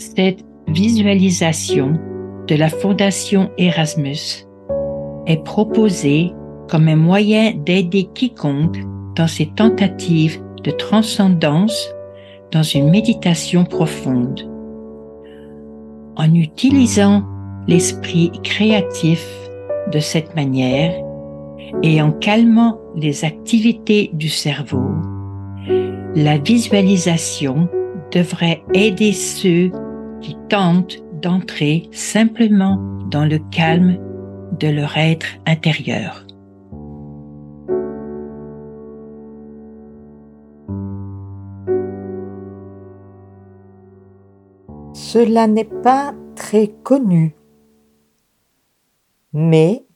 Cette visualisation de la Fondation Erasmus est proposée comme un moyen d'aider quiconque dans ses tentatives de transcendance dans une méditation profonde. En utilisant l'esprit créatif de cette manière et en calmant les activités du cerveau, la visualisation devrait aider ceux qui tentent d'entrer simplement dans le calme de leur être intérieur. Cela n'est pas très connu, mais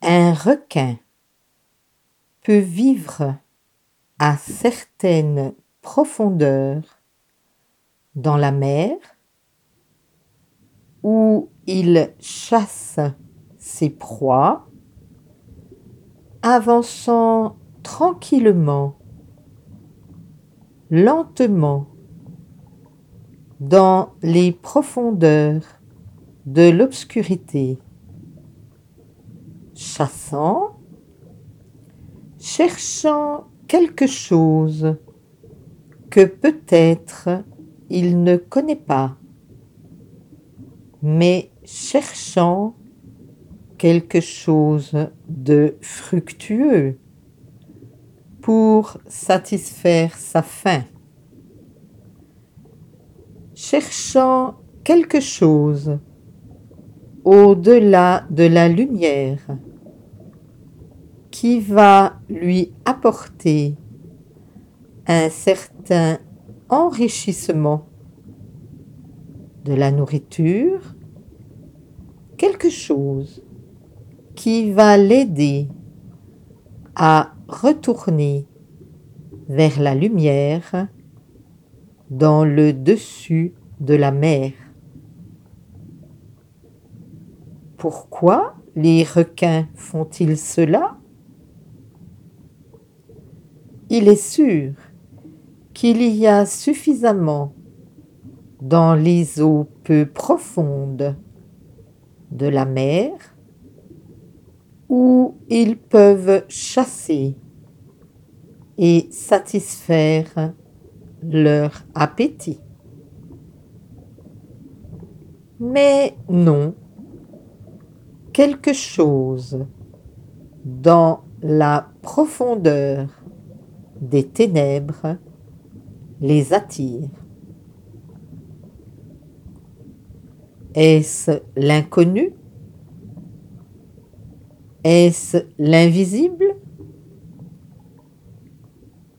un requin peut vivre à certaines profondeurs dans la mer où il chasse ses proies, avançant tranquillement, lentement, dans les profondeurs de l'obscurité, chassant, cherchant quelque chose que peut-être il ne connaît pas, mais cherchant quelque chose de fructueux pour satisfaire sa faim. Cherchant quelque chose au-delà de la lumière qui va lui apporter un certain enrichissement, de la nourriture, quelque chose qui va l'aider à retourner vers la lumière dans le dessus de la mer. Pourquoi les requins font-ils cela? Il est sûr qu'il y a suffisamment dans les eaux peu profondes de la mer où ils peuvent chasser et satisfaire leur appétit. Mais non, quelque chose dans la profondeur des ténèbres les attire. Est-ce l'inconnu? Est-ce l'invisible?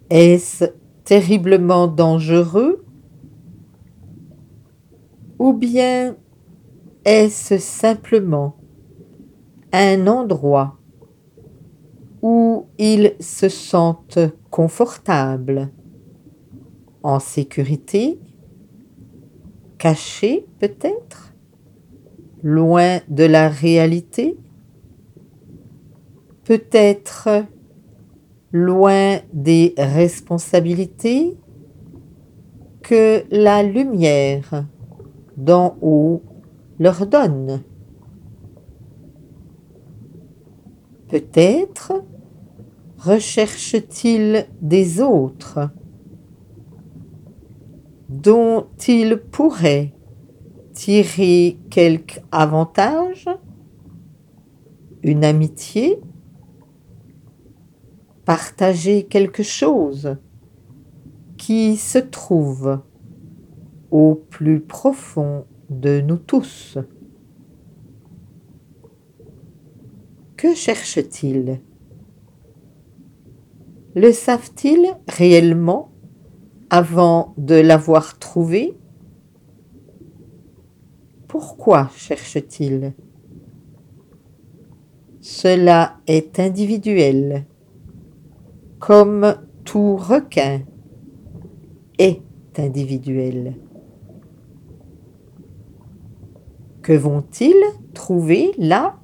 Est-ce terriblement dangereux? Ou bien est-ce simplement un endroit où ils se sentent confortables, en sécurité, cachés peut-être, loin de la réalité, peut-être loin des responsabilités que la lumière d'en haut leur donne. Peut-être recherchent-ils des autres dont ils pourraient tirer quelque avantage, une amitié, partager quelque chose qui se trouve au plus profond de nous tous. Que cherchent-ils? Le savent-ils réellement avant de l'avoir trouvé? Pourquoi cherchent-ils? Cela est individuel, comme tout requin est individuel. Que vont-ils trouver là?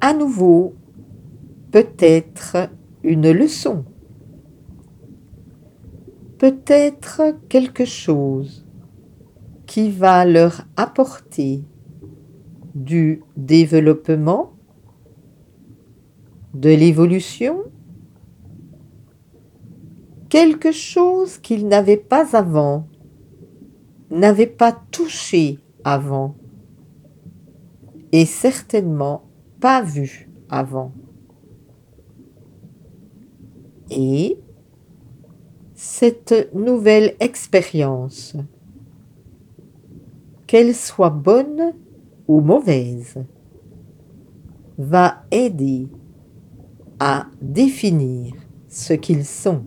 À nouveau, peut-être une leçon, peut-être quelque chose qui va leur apporter du développement, de l'évolution, quelque chose qu'ils n'avaient pas avant, n'avaient pas touché avant et certainement pas vu avant. Et cette nouvelle expérience, qu'elle soit bonne ou mauvaise, va aider à définir ce qu'ils sont,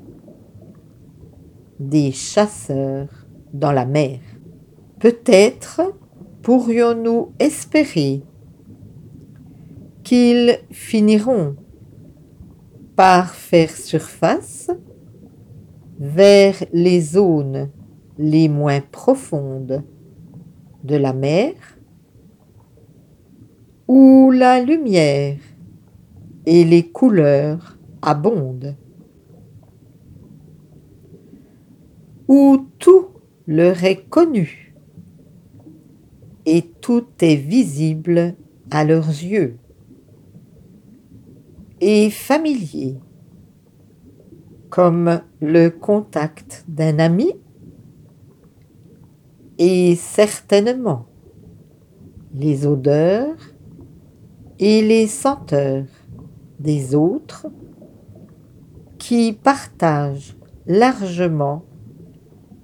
des chasseurs dans la mer. Peut-être pourrions-nous espérer qu'ils finiront par faire surface vers les zones les moins profondes de la mer, où la lumière et les couleurs abondent, où tout leur est connu et tout est visible à leurs yeux et familier, comme le contact d'un ami et certainement les odeurs et les senteurs des autres qui partagent largement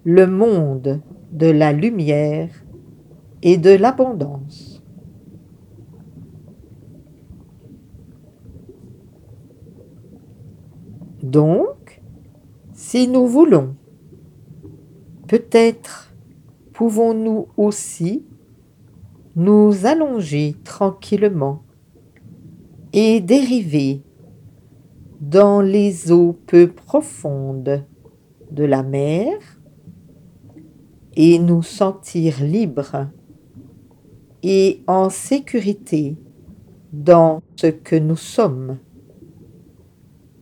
le monde de la lumière et de l'abondance. Donc, si nous voulons, peut-être pouvons-nous aussi nous allonger tranquillement et dériver dans les eaux peu profondes de la mer et nous sentir libres et en sécurité dans ce que nous sommes,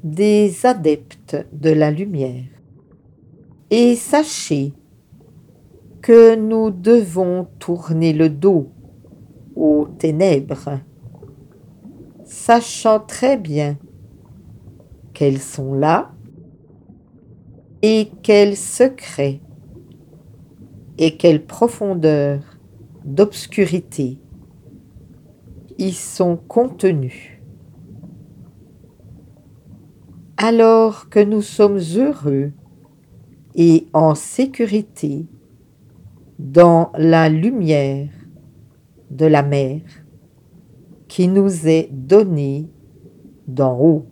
des adeptes de la lumière. Et sachez que nous devons tourner le dos aux ténèbres, sachant très bien qu'elles sont là et quels secrets et quelle profondeur d'obscurité y sont contenues. Alors que nous sommes heureux et en sécurité dans la lumière de la mer qui nous est donnée d'en haut.